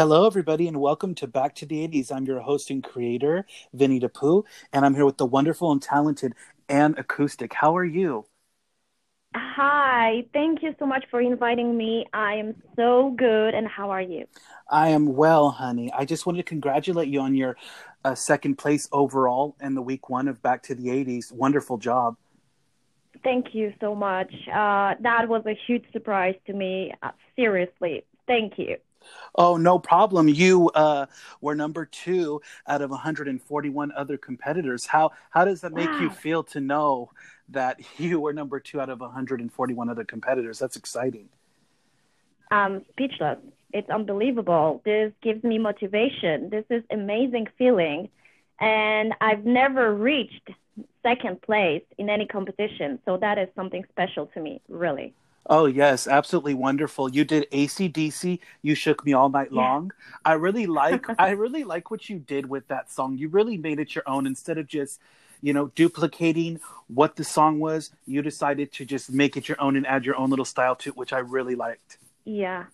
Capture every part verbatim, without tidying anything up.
Hello, everybody, and welcome to Back to the eighties. I'm your host and creator, Vinnie DePoo, and I'm here with the wonderful and talented Ann Acoustic. How are you? Hi, thank you so much for inviting me. I am so good, and how are you? I am well, honey. I just wanted to congratulate you on your uh, second place overall in the week one of Back to the eighties. Wonderful job. Thank you so much. Uh, that was a huge surprise to me. Uh, seriously, thank you. Oh, no problem. You uh, were number two out of one hundred forty-one other competitors. How how does that make wow. you feel to know that you were number two out of one hundred forty-one other competitors? That's exciting. I'm speechless. It's unbelievable. This gives me motivation. This is amazing feeling. And I've never reached second place in any competition. So that is something special to me, really. Oh, yes. Absolutely wonderful. You did A C D C. You Shook Me All Night Long. Yeah. I really like I really like what you did with that song. You really made it your own. Instead of just, you know, duplicating what the song was, you decided to just make it your own and add your own little style to it, which I really liked. Yeah.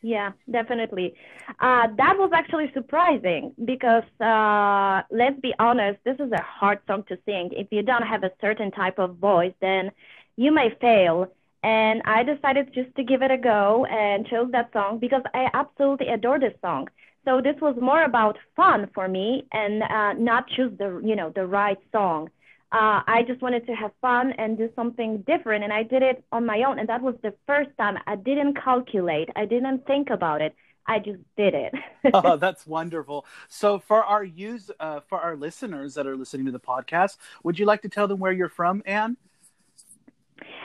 Yeah, definitely. Uh, that was actually surprising because, uh, let's be honest, this is a hard song to sing. If you don't have a certain type of voice, then you may fail. And I decided just to give it a go and chose that song because I absolutely adore this song. So this was more about fun for me and uh, not choose the, you know, the right song. Uh, I just wanted to have fun and do something different. And I did it on my own. And that was the first time I didn't calculate. I didn't think about it. I just did it. Oh, that's wonderful. So for our use, uh, for our listeners that are listening to the podcast, would you like to tell them where you're from, Ann?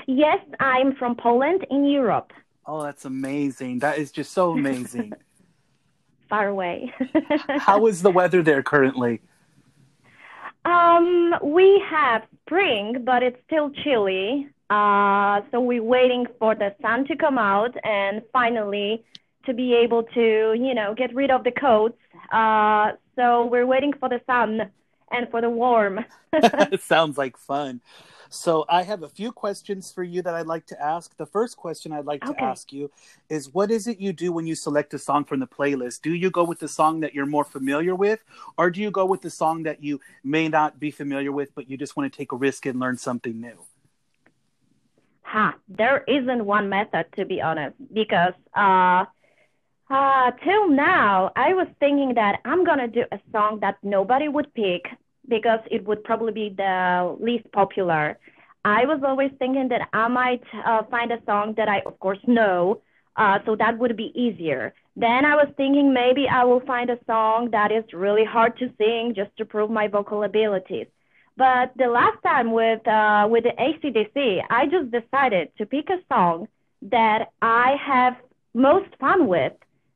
Yes, I'm from Poland in Europe. Oh, that's amazing. That is just so amazing. Far away. How is the weather there currently? Um, we have spring, but it's still chilly. Uh, so we're waiting for the sun to come out and finally to be able to, you know, get rid of the coats. Uh, so we're waiting for the sun and for the warm. Sounds like fun. So I have a few questions for you that I'd like to ask. The first question I'd like okay. to ask you is, what is it you do when you select a song from the playlist? Do you go with the song that you're more familiar with, or do you go with the song that you may not be familiar with, but you just want to take a risk and learn something new? Ha, there isn't one method, to be honest, because uh, uh, till now I was thinking that I'm going to do a song that nobody would pick, because it would probably be the least popular. I was always thinking that I might uh, find a song that I, of course, know, uh, so that would be easier. Then I was thinking maybe I will find a song that is really hard to sing just to prove my vocal abilities. But the last time with uh, with the A C D C, I just decided to pick a song that I have most fun with,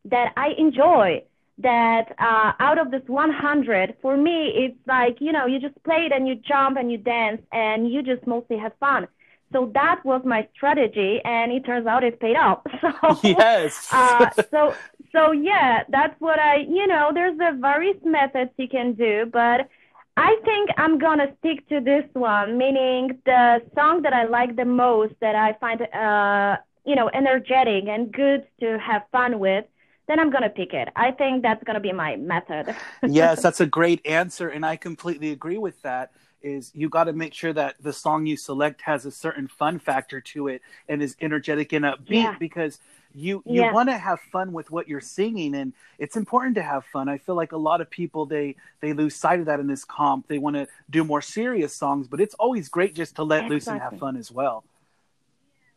that I enjoy, that uh, out of this one hundred, for me, it's like, you know, you just play it and you jump and you dance and you just mostly have fun. So that was my strategy, and it turns out it paid off. So, yes. uh, so, so yeah, that's what I, you know, there's the various methods you can do, but I think I'm going to stick to this one, meaning the song that I like the most, that I find, uh, you know, energetic and good to have fun with, then I'm going to pick it. I think that's going to be my method. Yes, that's a great answer. And I completely agree with that. Is you got to make sure that the song you select has a certain fun factor to it and is energetic and upbeat, yeah. because you, you yeah. want to have fun with what you're singing. And it's important to have fun. I feel like a lot of people, they, they lose sight of that in this comp. They want to do more serious songs, but it's always great just to let exactly. loose and have fun as well.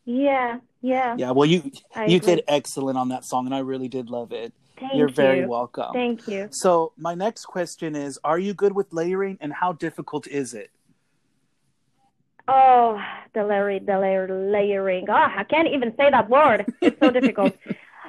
Yeah, yeah. Yeah, well, you I you agree. did excellent on that song, and I really did love it. Thank You're you. very welcome. Thank you. So my next question is, are you good with layering, and how difficult is it? Oh, the layering, the layer, layering. Oh, I can't even say that word. It's so difficult.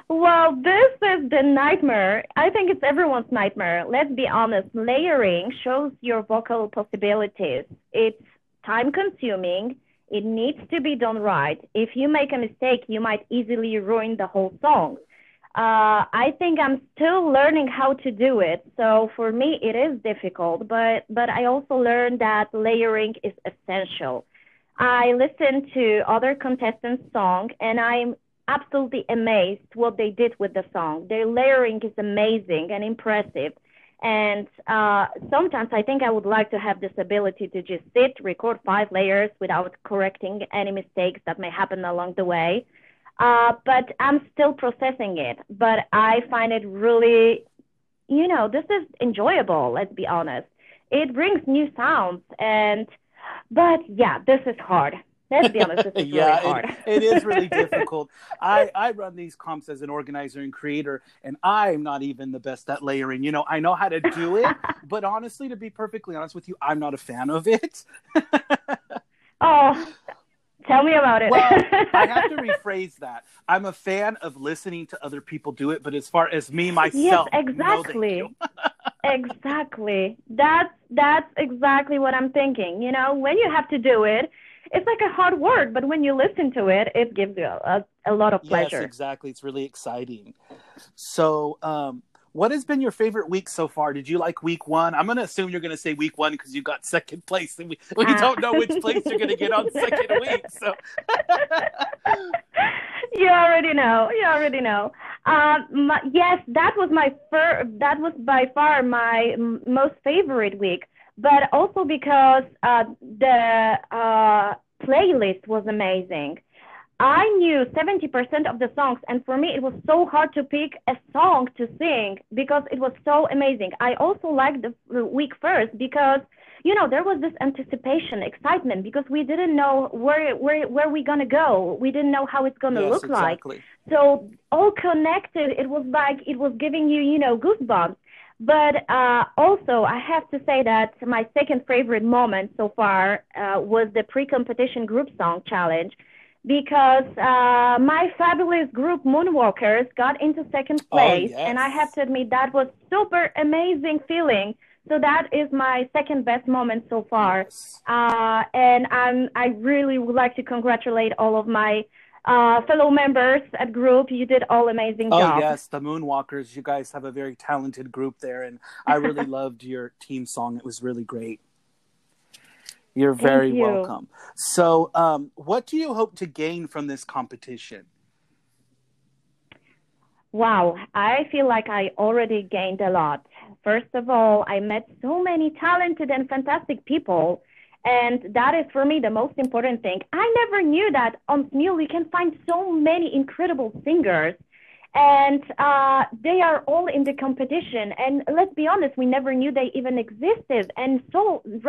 Well, this is the nightmare. I think it's everyone's nightmare. Let's be honest. Layering shows your vocal possibilities. It's time-consuming. It needs to be done right. If you make a mistake, you might easily ruin the whole song. Uh, I think I'm still learning how to do it. So for me, it is difficult, but, but I also learned that layering is essential. I listened to other contestants' songs, and I'm absolutely amazed what they did with the song. Their layering is amazing and impressive. And uh, sometimes I think I would like to have this ability to just sit, record five layers without correcting any mistakes that may happen along the way. Uh, but I'm still processing it. But I find it really, you know, this is enjoyable, let's be honest. It brings new sounds. And, but yeah, this is hard. Let's be honest, this is yeah, really hard. It, it is really difficult. I, I run these comps as an organizer and creator, and I'm not even the best at layering. You know, I know how to do it, but honestly, to be perfectly honest with you, I'm not a fan of it. Oh, tell me about it. Well, I have to rephrase that. I'm a fan of listening to other people do it, but as far as me, myself, yes, exactly. No, thank you. Exactly. That's, that's exactly what I'm thinking. You know, when you have to do it, it's like a hard word, but when you listen to it, it gives you a, a lot of pleasure. Yes, exactly. It's really exciting. So um, what has been your favorite week so far? Did you like week one? I'm going to assume you're going to say week one because you got second place. And we, we ah. don't know which place you're going to get on second week. So you already know. You already know. Um, my, yes, that was my fir- that was by far my m- most favorite week. But also because uh, the uh, playlist was amazing. I knew seventy percent of the songs, and for me, it was so hard to pick a song to sing because it was so amazing. I also liked the week first because, you know, there was this anticipation, excitement, because we didn't know where where where we gonna go. We didn't know how it's gonna yes, look exactly. like. So all connected, it was like it was giving you, you know, goosebumps. But uh, also, I have to say that my second favorite moment so far uh, was the pre-competition group song challenge, because uh, my fabulous group Moonwalkers got into second place, oh, yes. and I have to admit that was super amazing feeling. So that is my second best moment so far, yes. uh, and I'm, I really would like to congratulate all of my Uh, fellow members at group. You did all amazing oh, job. Oh yes, the Moonwalkers. You guys have a very talented group there, and I really loved your team song. It was really great. You're very Thank you. welcome. So, um, what do you hope to gain from this competition? Wow, I feel like I already gained a lot. First of all, I met so many talented and fantastic people. And that is, for me, the most important thing. I never knew that on S M U you can find so many incredible singers. And uh, they are all in the competition. And let's be honest, we never knew they even existed. And so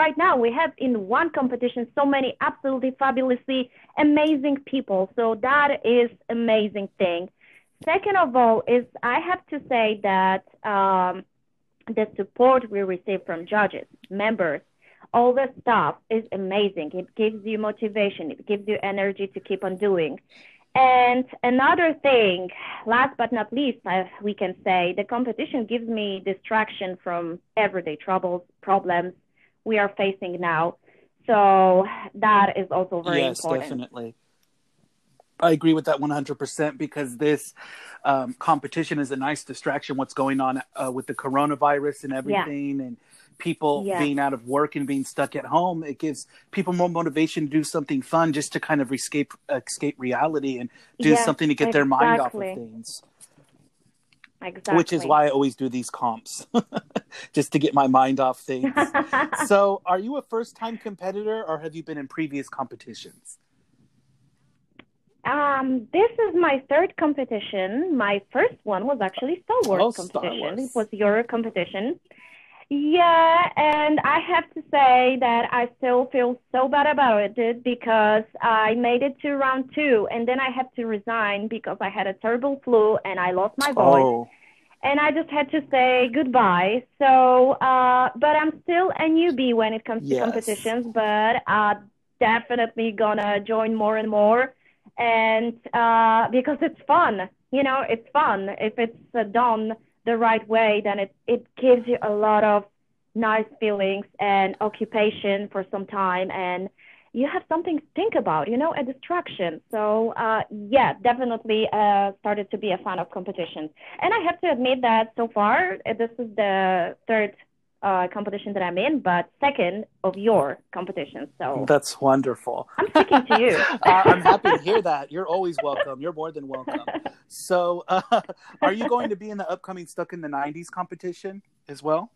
right now we have in one competition so many absolutely fabulously amazing people. So that is amazing thing. Second of all is I have to say that um, the support we receive from judges, members, all the stuff is amazing. It gives you motivation. It gives you energy to keep on doing. And another thing, last but not least, I, we can say the competition gives me distraction from everyday troubles, problems we are facing now. So that is also very yes, important. Yes, definitely. I agree with that one hundred percent because this um, competition is a nice distraction. What's going on uh, with the coronavirus and everything, yeah. and people yeah. being out of work and being stuck at home, it gives people more motivation to do something fun, just to kind of escape escape reality and do yes, something to get exactly. their mind off of things. Exactly. Which is why I always do these comps, just to get my mind off things. So, are you a first-time competitor, or have you been in previous competitions? Um, this is my third competition. My first one was actually Star Wars oh, competition. Star Wars. It was Europe competition. Yeah, and I have to say that I still feel so bad about it because I made it to round two, and then I had to resign because I had a terrible flu and I lost my voice. Oh. And I just had to say goodbye. So, uh, but I'm still a newbie when it comes yes. to competitions, but I'm definitely gonna join more and more. And uh, because it's fun, you know, it's fun. If it's uh, done the right way, then it, it gives you a lot of nice feelings and occupation for some time. And you have something to think about, you know, a distraction. So, uh, yeah, definitely uh, started to be a fan of competition. And I have to admit that so far, this is the third uh, competition that I'm in, but second of your competition. So that's wonderful. I'm sticking to you. uh, I'm happy to hear that. You're always welcome. You're more than welcome. So uh, are you going to be in the upcoming Stuck in the nineties competition as well?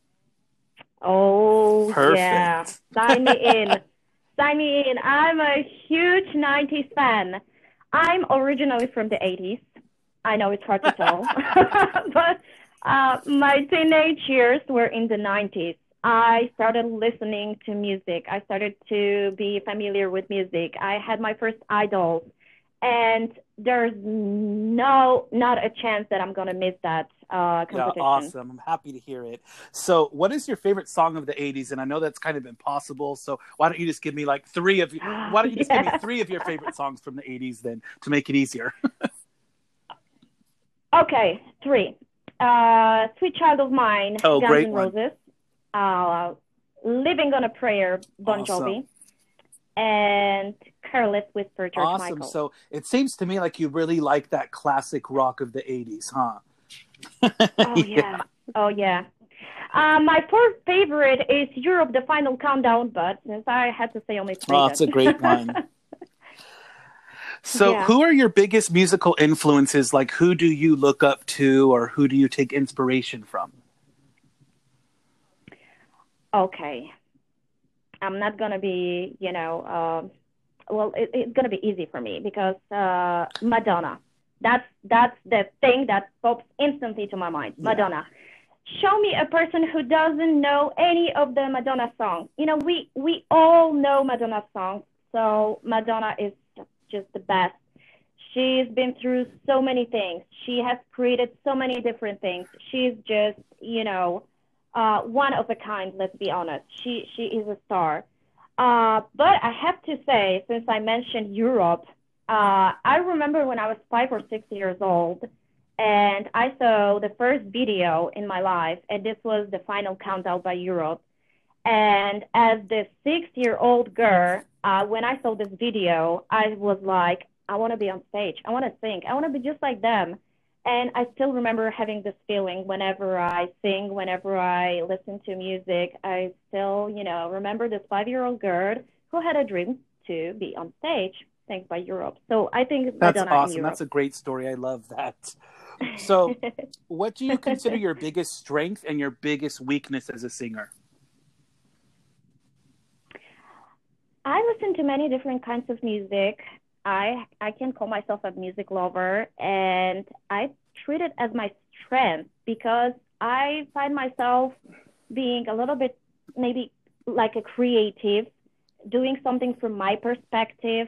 Oh, perfect. Yeah. Sign me in. Sign me in. I'm a huge nineties fan. I'm originally from the eighties. I know it's hard to tell, but uh, my teenage years were in the nineties. I started listening to music. I started to be familiar with music. I had my first idols, and there's no, not a chance that I'm going to miss that uh, competition. Yeah, awesome. I'm happy to hear it. So what is your favorite song of the eighties? And I know that's kind of impossible. So why don't you just give me like three of, why don't you just yeah. give me three of your favorite songs from the eighties then to make it easier? Okay, three. Uh, Sweet Child of Mine, oh, Guns N' Roses. Uh, Living on a Prayer, Bon awesome. Jovi. And Careless Whisper, George awesome. Michael. So it seems to me like you really like that classic rock of the eighties, huh? Oh, yeah. yeah. Oh, yeah. Uh, my fourth favorite is Europe, The Final Countdown, but since I had to say only three. Oh, that's a great one. So yeah. Who are your biggest musical influences? Like, who do you look up to or who do you take inspiration from? Okay. I'm not going to be, you know, uh, well, it, it's going to be easy for me because uh, Madonna. That's that's the thing that pops instantly to my mind. Yeah. Madonna. Show me a person who doesn't know any of the Madonna songs. You know, we, we all know Madonna songs. So Madonna is just the best. She's been through so many things. She has created so many different things. She's just, you know, uh, one of a kind, let's be honest. She she is a star. Uh, but I have to say, since I mentioned Europe, uh, I remember when I was five or six years old, and I saw the first video in my life, and this was The Final Countdown by Europe. And as the six-year-old girl, Uh, when I saw this video, I was like, I want to be on stage. I want to sing. I want to be just like them. And I still remember having this feeling whenever I sing, whenever I listen to music. I still, you know, remember this five-year-old girl who had a dream to be on stage, thanks by Europe. So I think that's Madonna awesome. In Europe. That's a great story. I love that. So what do you consider your biggest strength and your biggest weakness as a singer? I listen to many different kinds of music. I I can call myself a music lover, and I treat it as my strength because I find myself being a little bit maybe like a creative, doing something from my perspective,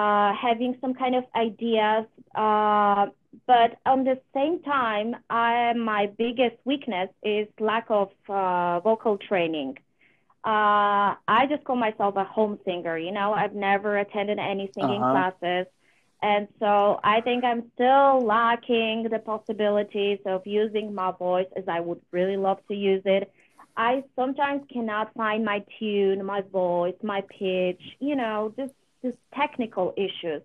uh, having some kind of ideas. Uh, but on the same time, I, my biggest weakness is lack of uh, vocal training. Uh, I just call myself a home singer, you know, I've never attended any singing uh-huh. classes. And so I think I'm still lacking the possibilities of using my voice as I would really love to use it. I sometimes cannot find my tune, my voice, my pitch, you know, just, just technical issues.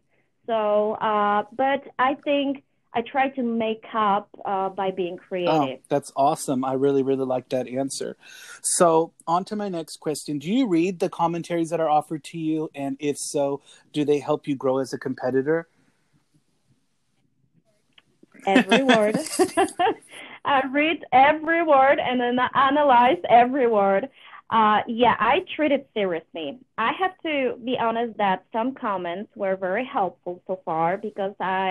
So, uh, but I think I try to make up uh, by being creative. Oh, that's awesome. I really, really like that answer. So on to my next question. Do you read the commentaries that are offered to you? And if so, do they help you grow as a competitor? Every word. I read every word and then I analyze every word. Uh, yeah, I treat it seriously. I have to be honest that some comments were very helpful so far because I...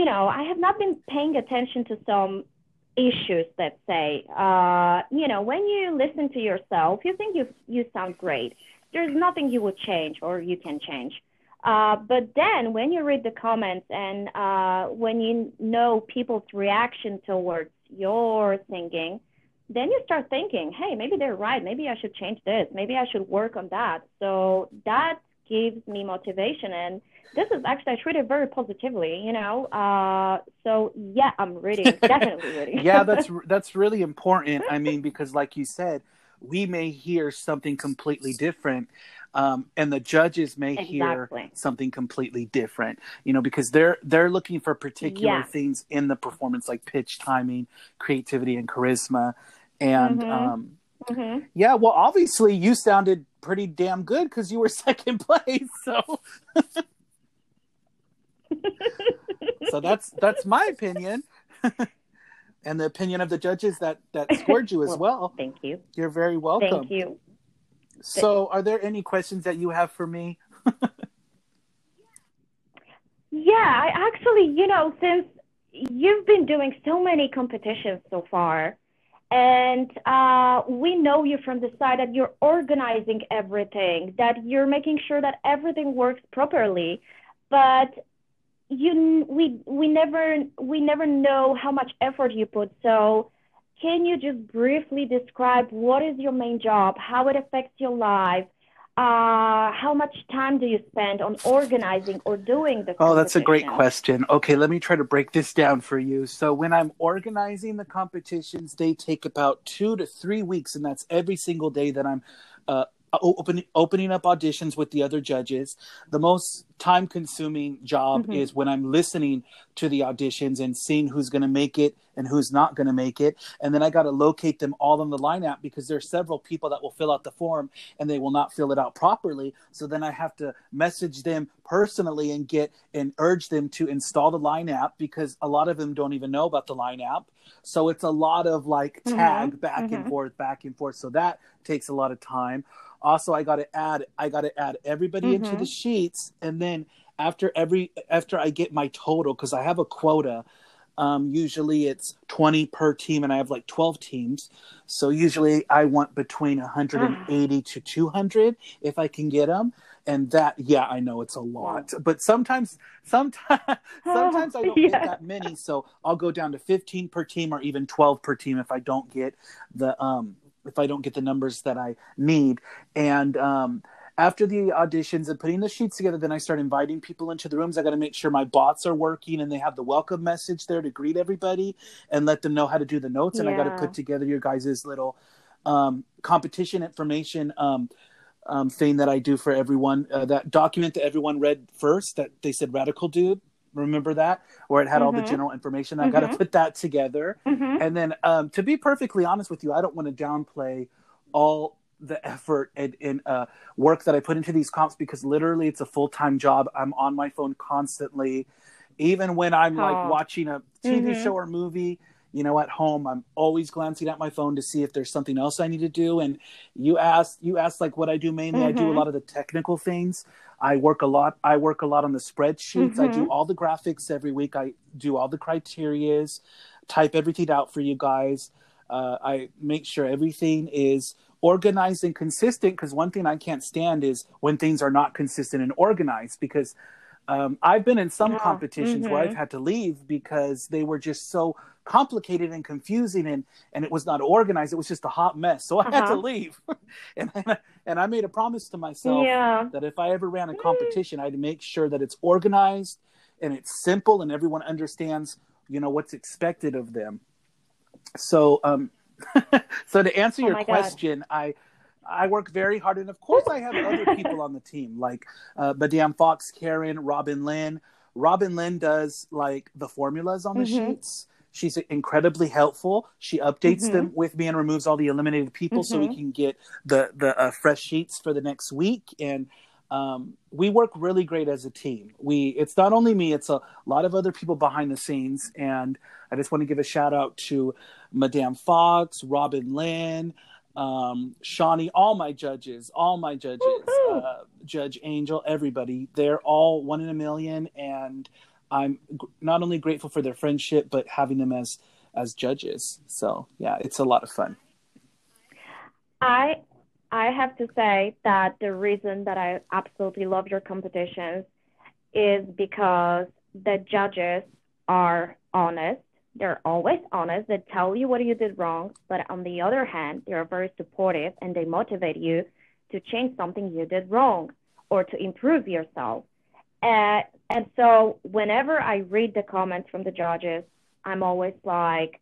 You know, I have not been paying attention to some issues, let's say. Uh, you know, when you listen to yourself, you think you you sound great. There's nothing you would change or you can change. Uh, but then when you read the comments and uh, when you know people's reaction towards your singing, then you start thinking, hey, maybe they're right. Maybe I should change this. Maybe I should work on that. So that gives me motivation, and this is actually, I treat it very positively, you know. Uh, so yeah, I'm reading, definitely reading. Yeah, that's that's really important. I mean, because like you said, we may hear something completely different, um, and the judges may exactly. hear something completely different. You know, because they're they're looking for particular yeah. things in the performance, like pitch, timing, creativity, and charisma, and. Mm-hmm. Um, Mm-hmm. Yeah, well, obviously you sounded pretty damn good because you were second place. So, so that's that's my opinion, and the opinion of the judges that, that scored you as well, well. Thank you. You're very welcome. Thank you. So, are there any questions that you have for me? Yeah, I actually, you know, since you've been doing so many competitions so far, and uh, we know you from the side that you're organizing everything, that you're making sure that everything works properly, but you, we, we never, we never know how much effort you put. So, can you just briefly describe what is your main job, how it affects your life? Uh, how much time do you spend on organizing or doing the competition? Oh, that's a great question. Okay, let me try to break this down for you. So when I'm organizing the competitions, they take about two to three weeks, and that's every single day that I'm uh, open, opening up auditions with the other judges. The most time-consuming job mm-hmm. is when I'm listening to the auditions and seeing who's going to make it and who's not going to make it. And then I got to locate them all on the lineup because there are several people that will fill out the form and they will not fill it out properly. So then I have to message them personally and get and urge them to install the lineup because a lot of them don't even know about the lineup. So it's a lot of like tag mm-hmm. back mm-hmm. and forth, back and forth. So that takes a lot of time. Also, I got to add, I got to add everybody mm-hmm. into the sheets. And then after every, after I get my total, cause I have a quota. Um, usually it's twenty per team and I have like twelve teams. So usually I want between one hundred eighty to two hundred if I can get them. And that, yeah, I know it's a lot, yeah. but sometimes, sometimes, sometimes I don't yeah. get that many. So I'll go down to fifteen per team or even twelve per team if I don't get the, um, if I don't get the numbers that I need. And, um, after the auditions and putting the sheets together, then I start inviting people into the rooms. I got to make sure my bots are working and they have the welcome message there to greet everybody and let them know how to do the notes. Yeah. And I got to put together your guys' little um, competition information um, um, thing that I do for everyone, uh, that document that everyone read first that they said Radical Dude. Remember that? Where it had mm-hmm. all the general information. I mm-hmm. got to put that together. Mm-hmm. And then um, to be perfectly honest with you, I don't want to downplay all the effort and, and uh, work that I put into these comps because literally it's a full-time job. I'm on my phone constantly. Even when I'm oh. like watching a T V mm-hmm. show or movie, you know, at home, I'm always glancing at my phone to see if there's something else I need to do. And you asked, you asked like what I do mainly. Mm-hmm. I do a lot of the technical things. I work a lot. I work a lot on the spreadsheets. Mm-hmm. I do all the graphics every week. I do all the criterias, type everything out for you guys. Uh, I make sure everything is organized and consistent because one thing I can't stand is when things are not consistent and organized because um, I've been in some yeah. competitions mm-hmm. where I've had to leave because they were just so complicated and confusing and, and it was not organized. It was just a hot mess. So I uh-huh. had to leave. and, I, and I made a promise to myself yeah. that if I ever ran a competition, I'd make sure that it's organized and it's simple and everyone understands, you know, what's expected of them. So, um, so to answer your oh question, God. I I work very hard, and of course I have other people on the team like uh, Madame Fox, Karen, Robin Lynn. Robin Lynn does like the formulas on the mm-hmm. sheets. She's incredibly helpful. She updates mm-hmm. them with me and removes all the eliminated people mm-hmm. so we can get the the uh, fresh sheets for the next week. And um, we work really great as a team. We it's not only me; it's a lot of other people behind the scenes. And I just want to give a shout out to Madame Fox, Robin Lynn, um, Shawnee, all my judges, all my judges, uh, Judge Angel, everybody. They're all one in a million. And I'm g- not only grateful for their friendship, but having them as, as judges. So yeah, it's a lot of fun. I, I have to say that the reason that I absolutely love your competitions is because the judges are honest. They're always honest. They tell you what you did wrong. But on the other hand, they're very supportive and they motivate you to change something you did wrong or to improve yourself. Uh, and so whenever I read the comments from the judges, I'm always like,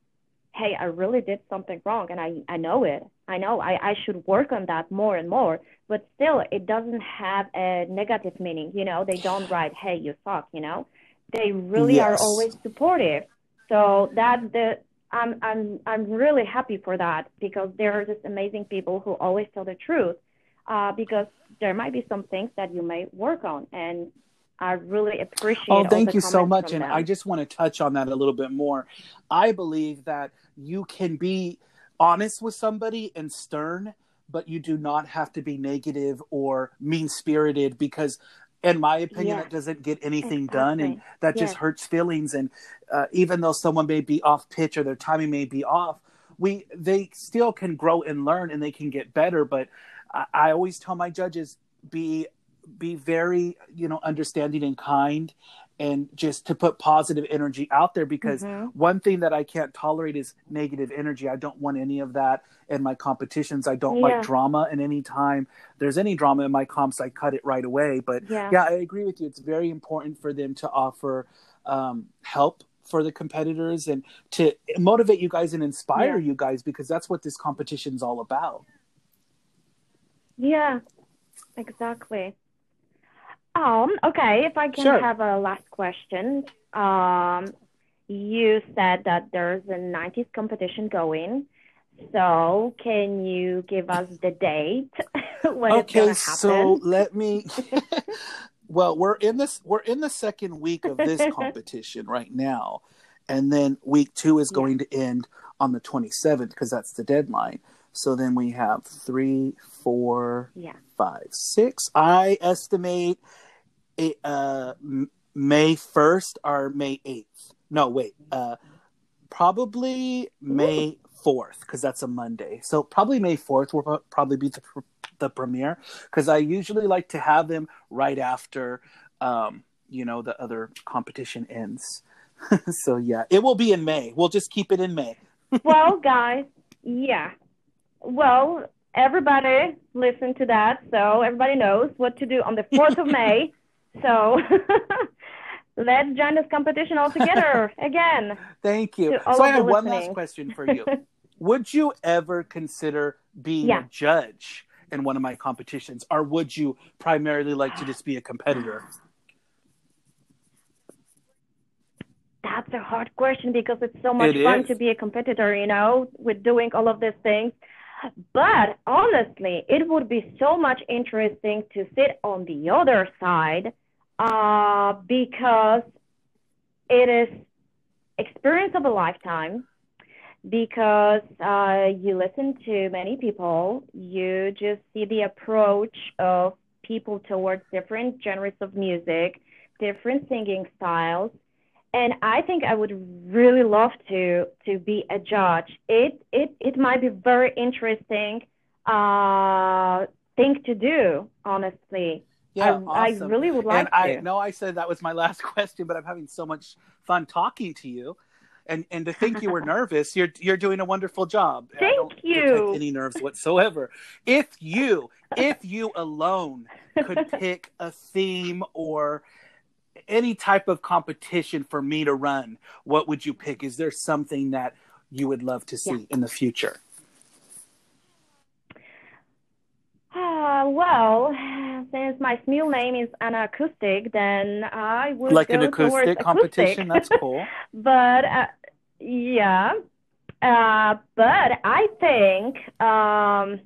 hey, I really did something wrong. And I, I know it. I know I, I should work on that more and more. But still, it doesn't have a negative meaning. You know, they don't write, hey, you suck, you know. They really yes. are always supportive. So that the I'm I'm I'm really happy for that, because there are just amazing people who always tell the truth, uh, because there might be some things that you may work on, and I really appreciate. Oh, thank you so much, and I just want to touch on that a little bit more. I believe that you can be honest with somebody and stern, but you do not have to be negative or mean-spirited, because in my opinion, yes. That doesn't get anything exactly. done, and that yes. just hurts feelings. And uh, even though someone may be off pitch or their timing may be off, we they still can grow and learn, and they can get better. But I, I always tell my judges, be be very, you know, understanding and kind, and just to put positive energy out there, because mm-hmm. one thing that I can't tolerate is negative energy. I don't want any of that in my competitions. I don't yeah. like drama, and any time there's any drama in my comps, I cut it right away. But yeah, yeah I agree with you. It's very important for them to offer um, help for the competitors, and to motivate you guys and inspire yeah. you guys, because that's what this competition's all about. Yeah, exactly. Um, okay, if I can sure. have a last question. Um, you said that there's a nineties competition going. So can you give us the date when okay, it's going to happen? Okay, so let me... well, we're in this, we're in the second week of this competition right now. And then week two is going yeah. to end on the twenty-seventh, because that's the deadline. So then we have three, four, yeah. five, six. I estimate it, uh, May first or May eighth. No, wait. Uh, probably May fourth, because that's a Monday. So probably May fourth will probably be the, the premiere, because I usually like to have them right after, um, you know, the other competition ends. So, yeah, it will be in May. We'll just keep it in May. Well, guys, yeah. Well, everybody listened to that, so everybody knows what to do on the fourth of May. So let's join this competition all together again. Thank you. So I have one last question for you. Would you ever consider being yeah. a judge in one of my competitions, or would you primarily like to just be a competitor? That's a hard question, because it's so much it fun is. to be a competitor, you know, with doing all of these things. But honestly, it would be so much interesting to sit on the other side, uh, because it is experience of a lifetime, because uh, you listen to many people, you just see the approach of people towards different genres of music, different singing styles. And I think I would really love to to be a judge. It it it might be very interesting uh, thing to do, honestly. Yeah, I, awesome. I really would like and to. I know I said that was my last question, but I'm having so much fun talking to you. And and to think you were nervous, you're you're doing a wonderful job. Thank I don't you. Any nerves whatsoever. If you if you alone could pick a theme or any type of competition for me to run, what would you pick? Is there something that you would love to see yeah. in the future? Uh, well, since my S M U name is Ann Acoustic, then I would like go an acoustic competition. Acoustic. That's cool. But uh, yeah, uh, but I think um,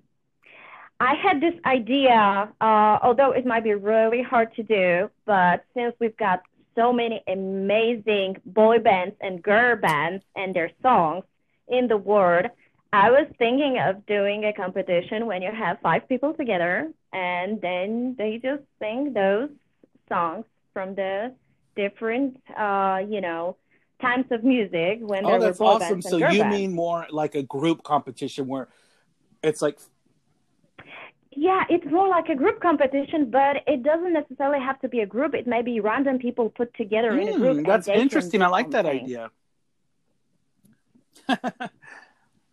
I had this idea, uh, although it might be really hard to do, but since we've got so many amazing boy bands and girl bands and their songs in the world, I was thinking of doing a competition when you have five people together and then they just sing those songs from the different, uh, you know, times of music when oh, there were boy awesome. bands and girl bands. Oh, that's awesome. So you bands. mean more like a group competition where it's like... Yeah, it's more like a group competition, but it doesn't necessarily have to be a group. It may be random people put together mm, in a group. That's interesting. I like something. that idea.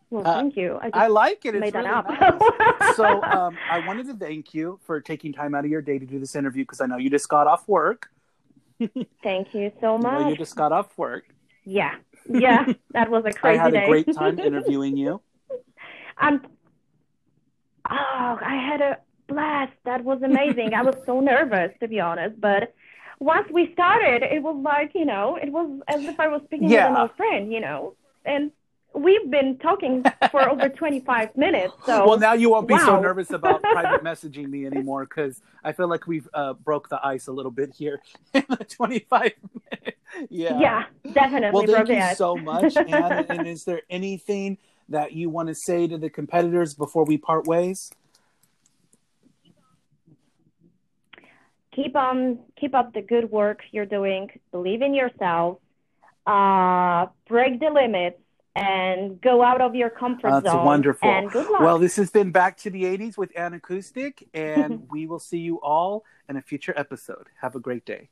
Well, uh, thank you. I, I like it. It's made really that up. Nice. So um, I wanted to thank you for taking time out of your day to do this interview, because I know you just got off work. Thank you so much. You, know, you just got off work. Yeah. Yeah, that was a crazy day. I had day. a great time interviewing you. I'm... Oh, I had a blast. That was amazing. I was so nervous, to be honest. But once we started, it was like, you know, it was as if I was speaking yeah. with an old friend, you know. And We've been talking for over twenty-five minutes. So well, now you won't be wow. so nervous about private messaging me anymore, because I feel like we've uh, broke the ice a little bit here in the twenty-five minutes. Yeah, yeah, definitely. Well, thank you it. so much, Ann. And is there anything that you want to say to the competitors before we part ways? Keep um keep up the good work you're doing. Believe in yourself. Uh, break the limits. And go out of your comfort zone. That's wonderful. And good luck. Well, this has been Back to the eighties with Ann Acoustic, and we will see you all in a future episode. Have a great day.